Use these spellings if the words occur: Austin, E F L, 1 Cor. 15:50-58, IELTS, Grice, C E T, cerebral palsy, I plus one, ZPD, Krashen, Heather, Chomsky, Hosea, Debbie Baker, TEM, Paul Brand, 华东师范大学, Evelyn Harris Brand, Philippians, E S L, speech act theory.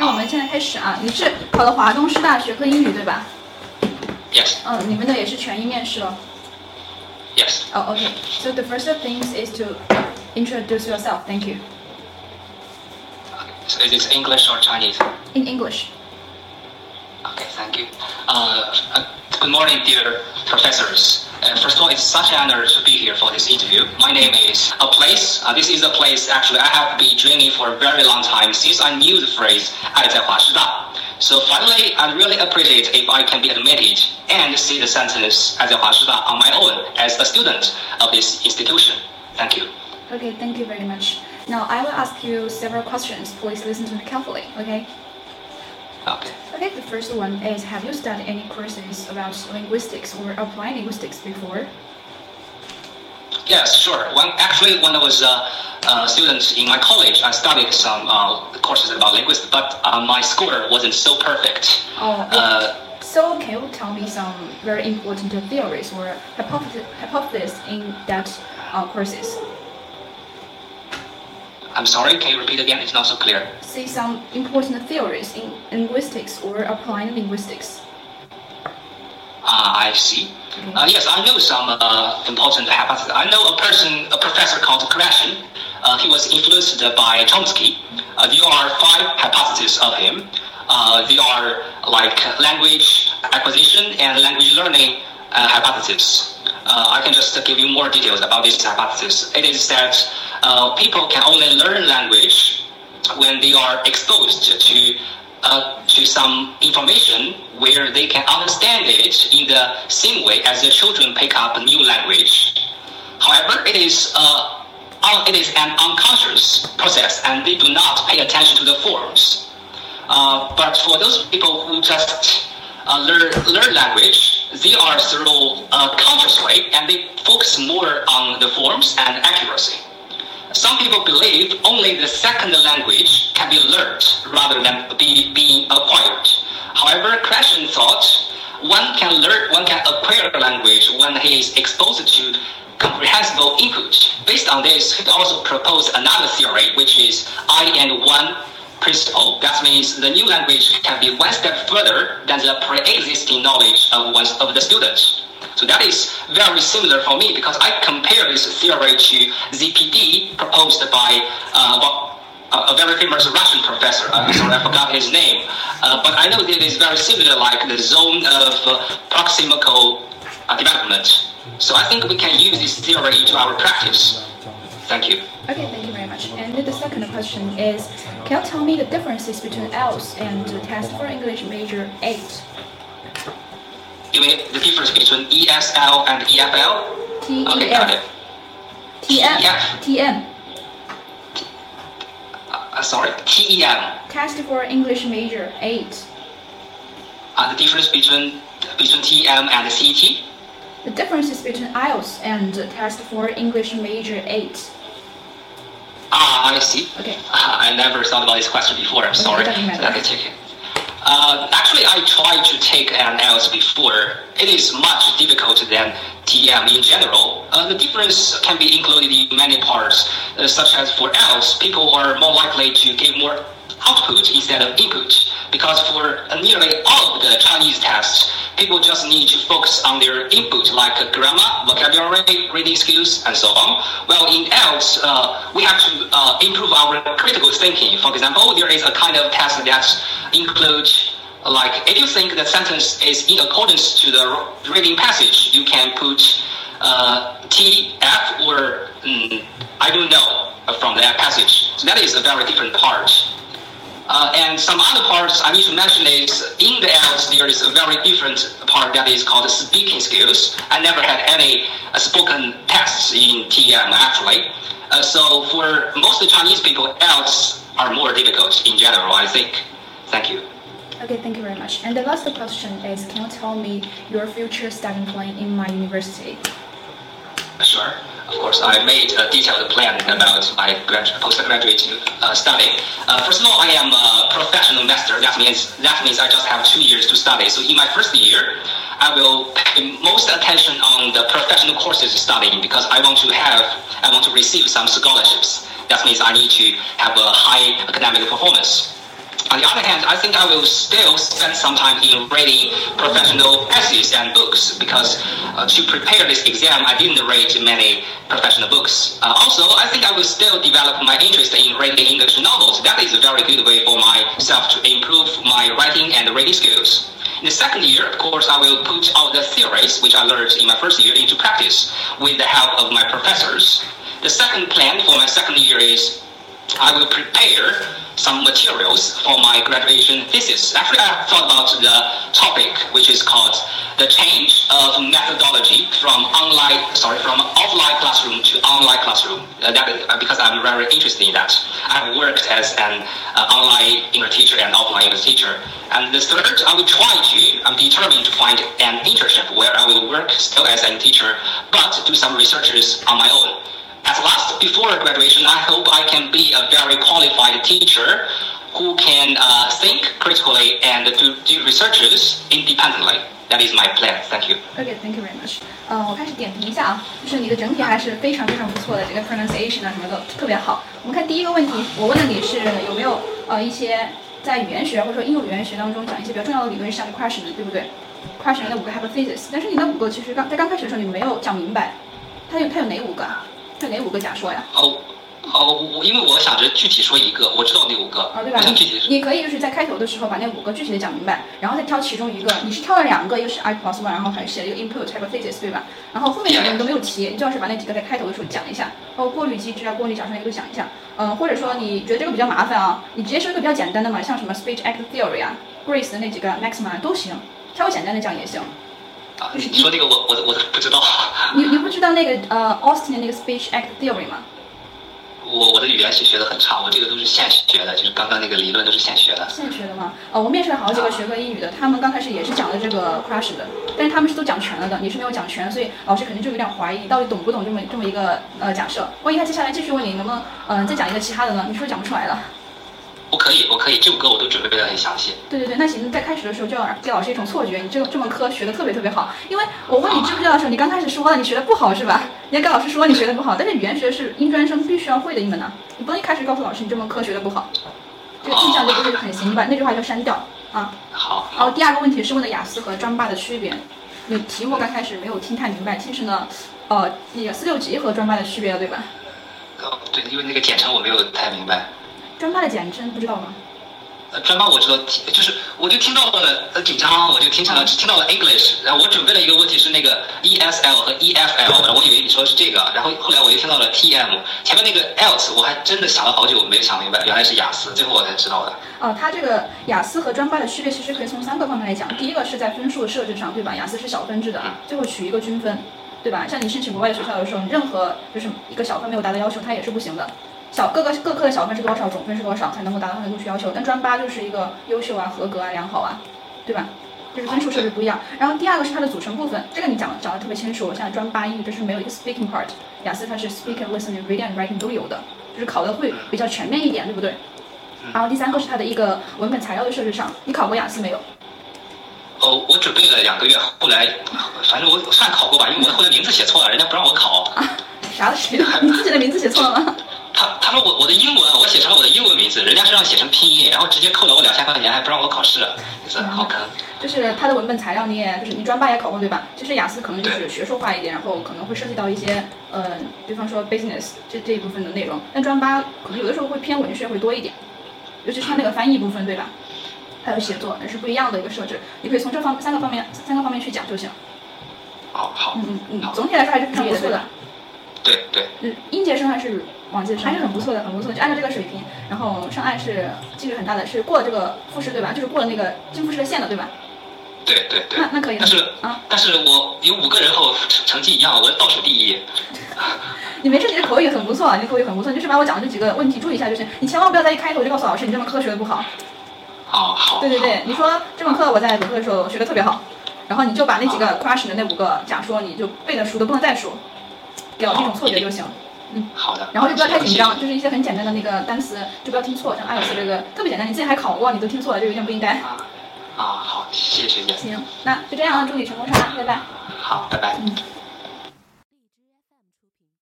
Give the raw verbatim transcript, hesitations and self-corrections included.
那我们现在开始啊，你是考的华东师大学科英语对吧 ？Yes。嗯，你们的也是全英面试了。Yes. Oh, okay. So the first thing is to introduce yourself. Thank you. So is this English or Chinese? In English. Okay, thank you. Uh, uh, good morning, dear professors. Uh, first of all, it's such an honor to be here for this interview. My name is a place. Uh, this is a place actually I have been dreaming for a very long time since I knew the phrase 爱在华师大. So finally, I really appreciate if I can be admitted and see the sentence 爱在华师大on my own as a student of this institution. Thank you. Okay, thank you very much. Now I will ask you several questions. Please listen to me carefully. Okay. Okay. Okay, the first one is, have you studied any courses about linguistics or applied linguistics before? Yes, sure. When, actually, when I was a uh, uh, student in my college, I studied some uh, courses about linguistics, but uh, my score wasn't so perfect. Oh, okay. Uh, so can you tell me some very important theories or hypothe- hypotheses in that uh, courses? I'm sorry, can you repeat again? It's not so clear. See some important theories in linguistics or applied linguistics. Ah, uh, I see. Okay. Uh, yes, I know some uh, important hypotheses. I know a person, a professor called Krashen. Uh, he was influenced by Chomsky. Uh, there are five hypotheses of him. Uh, they are like language acquisition and language learning uh, hypothesis. Uh, I can just give you more details about this hypothesis. It is that Uh, people can only learn language when they are exposed to uh, to some information where they can understand it in the same way as the children pick up a new language. However, it is uh, un- it is an unconscious process, and they do not pay attention to the forms. Uh, but for those people who just uh, learn learn language, they are through uh, consciously, and they focus more on the forms and accuracy. Some people believe only the second language can be learned rather than be being acquired. However, Krashen thought one can learn, one can acquire a language when he is exposed to comprehensible input. Based on this, he also proposed another theory, which is I and one principle. That means the new language can be one step further than the pre-existing knowledge of one of the students. So that is very similar for me because I compare this theory to Z P D proposed by uh, a very famous Russian professor. Uh, sorry, I forgot his name. Uh, but I know that it is very similar, like the zone of uh, proximal uh, development. So I think we can use this theory into our practice. Thank you. Okay, thank you very much. And the second question is, can you tell me the differences between I E L T S and the test for English major eight? You mean the difference between E S L and E F L? T E F. Okay, got it. T E F. T E M. Uh, sorry, T E M. Test for English major eight. Uh, the difference between between T E M and C E T? The difference is between I E L T S and test for English major eight. Ah, I see. Okay. Uh, I never thought about this question before. I'm okay, sorry. Okay, take it. Uh, actually, I tried to take an I E L T S before. It is much difficult than T E M in general. Uh, the difference can be included in many parts, uh, such as for I E L T S, people are more likely to give more output instead of input, because for nearly all of the Chinese tests, people just need to focus on their input, like grammar, vocabulary, reading skills, and so on. Well, in I E L T S, uh, we have to uh, improve our critical thinking. For example, there is a kind of test that includes, like, if you think the sentence is in accordance to the reading passage, you can put uh, T, F, or mm, I don't know from that passage. So that is a very different part. Uh, and some other parts I need to mention is, in the I E L T S, there is a very different part that is called speaking skills. I never had any uh, spoken tests in T E M, actually. Uh, so for most Chinese people, I E L T S are more difficult in general, I think. Thank you. Okay, thank you very much. And the last question is, can you tell me your future study plan in my university? Sure. Of course, I made a detailed plan about my gradu- postgraduate uh, study. Uh, first of all, I am a professional master. That means that means I just have two years to study. So in my first year, I will pay most attention on the professional courses studying because I want to have I want to receive some scholarships. That means I need to have a high academic performance. On the other hand, I think I will still spend some time in reading professional essays and books because uh, to prepare this exam, I didn't read many professional books. Uh, also, I think I will still develop my interest in reading English novels. That is a very good way for myself to improve my writing and reading skills. In the second year, of course, I will put all the theories which I learned in my first year into practice with the help of my professors. The second plan for my second year is I will prepare some materials for my graduation thesis. Actually, I thought about the topic, which is called the change of methodology from online, sorry, from offline classroom to online classroom. Uh, that is, uh, because I'm very interested in that. I've worked as an uh, online English teacher and offline English teacher. And the third, I will try to, I'm determined to find an internship where I will work still as a teacher, but do some researches on my own. At last, before graduation, I hope I can be a very qualified teacher who can uh, think critically and do, do researches independently. That is my plan. Thank you. Okay, thank you very much. 呃，我开始点评一下啊，就是你的整体还是非常非常不错的，这个 pronunciation 啊什么的特别好。我们看第一个问题，我问的你是有没有呃一些在语言学或者说应用语言学当中讲一些比较重要的理论，像 Krashen 对不对 ？Krashen 的五个 hypothesis， 但是你的五个其实刚在刚开始的时候你没有讲明白，它有它有哪五个啊？这哪五个假说呀？哦，哦，因为我想着具体说一个，我知道那五个，哦、对吧？我想具体你可以就是在开头的时候把那五个具体的讲明白，然后再挑其中一个。你是挑了两个，一个是 I plus one， 然后还写了一个 input hypothesis， 对吧？然后后面两个你都没有提，你就要是把那几个在开头的时候讲一下，包括过滤机制啊、过滤假说那个讲一下。嗯、呃，或者说你觉得这个比较麻烦啊，你直接说一个比较简单的嘛，像什么 speech act theory 啊、Grice 的那几个 maxima 都行，挑简单的讲也行。啊，你说那个我我我不知道。你你不知道那个呃 Austin 的那个 speech act theory 吗？我我的语言是学得很差，我这个都是现学的，就是刚刚那个理论都是现学的。现学的吗？呃，我面试了好几个学科英语的，他们刚开始也是讲的这个 Krashen 的，但是他们是都讲全了的，你是没有讲全，所以老师肯定就有点怀疑你到底懂不懂这么这么一个呃假设。万一他接下来继续问你能不能嗯、呃、再讲一个其他的呢？你是不是讲不出来了？我可以，我可以，这五个我都准备得很详细。对对对，那行，在开始的时候就要给老师一种错觉，你这这门课学的特别特别好。因为我问你知不知道的时候，你刚开始说了你学的不好是吧？你要跟老师说你学的不好，但是语言学是英专生必须要会的一门呢、啊。你不能一开始告诉老师你这门课学的不好，这个印象就不是很行，你把那句话就删掉啊。好。然后第二个问题是问的雅思和专八的区别。你题目刚开始没有听太明白，但是呢，呃，雅思六级和专八的区别了对吧？哦，对，因为那个简称我没有太明白。专八的简称不知道吗？呃，专八我知道，就是我就听到了呃紧张，我就听成了、嗯、听到了 English， 然后我准备了一个问题是那个 E S L 和 E F L， 我以为你说是这个，然后后来我就听到了 T E M， 前面那个 I E L T S 我还真的想了好久没有想明白，原来是雅思，最后我才知道的。哦、呃，它这个雅思和专八的区别其实可以从三个方面来讲，第一个是在分数设置上，对吧？雅思是小分制的，嗯、最后取一个均分，对吧？像你申请国外的学校的时候，你任何就是一个小分没有达到要求，它也是不行的。小各个各科的小分是多少，总分是多少才能够达到它的录取要求？但专八就是一个优秀啊、合格啊、良好啊，对吧？就是分数设置不一样。然后第二个是它的组成部分，这个你讲讲的特别清楚。像专八英语就是没有一个 speaking part， 雅思它是 speaking、listening、reading、writing 都有的，就是考的会比较全面一点，对不对？然后第三个是它的一个文本材料的设置上，你考过雅思没有？哦，我准备了两个月，后来反正我算考过吧，因为我后来名字写错了，人家不让我考。啊，啥谁？你自己的名字写错了吗？他他说我我的英文我写成了我的英文名字，人家是让写成拼音，然后直接扣了我两千块钱，还不让我考试，就是好坑。就是他的文本材料你也就是你专八也考过对吧？就是雅思可能就是学术化一点，然后可能会涉及到一些呃，比方说 business 这这一部分的内容，但专八可能有的时候会偏文学会多一点，尤其是他那个翻译部分对吧？还有写作那是不一样的一个设置，你可以从这方三个方面三个方面去讲就行。好好嗯嗯嗯，总体来说还是非常不错的。对对。嗯，应届生还是。往届还是很不错的，很不错的，就按照这个水平，然后上岸是几率很大的，是过了这个复试对吧？就是过了那个进复试的线了对吧？对对对。那那可以。但是啊，但是我有五个人后成绩一样，我倒数第一。你没事，你的口语很不错，你的口语很不错，就是把我讲的这几个问题注意一下就行。你千万不要在一开头就告诉老师你这门课学的不好。好好。对对对，你说这门课我在本科的时候学的特别好，然后你就把那几个 Krashen 的那五个假说你就背的熟的不能再熟，给我这种错觉就行。嗯，好的。然后就不要太紧张，就是一些很简单的那个单词就不要听错，像 I E L T S 这个特别简单，你自己还考过，你都听错了，就有点不应该。啊，啊好，谢谢学姐。行，那就这样，祝你成功上岸，拜拜。好，拜拜。嗯。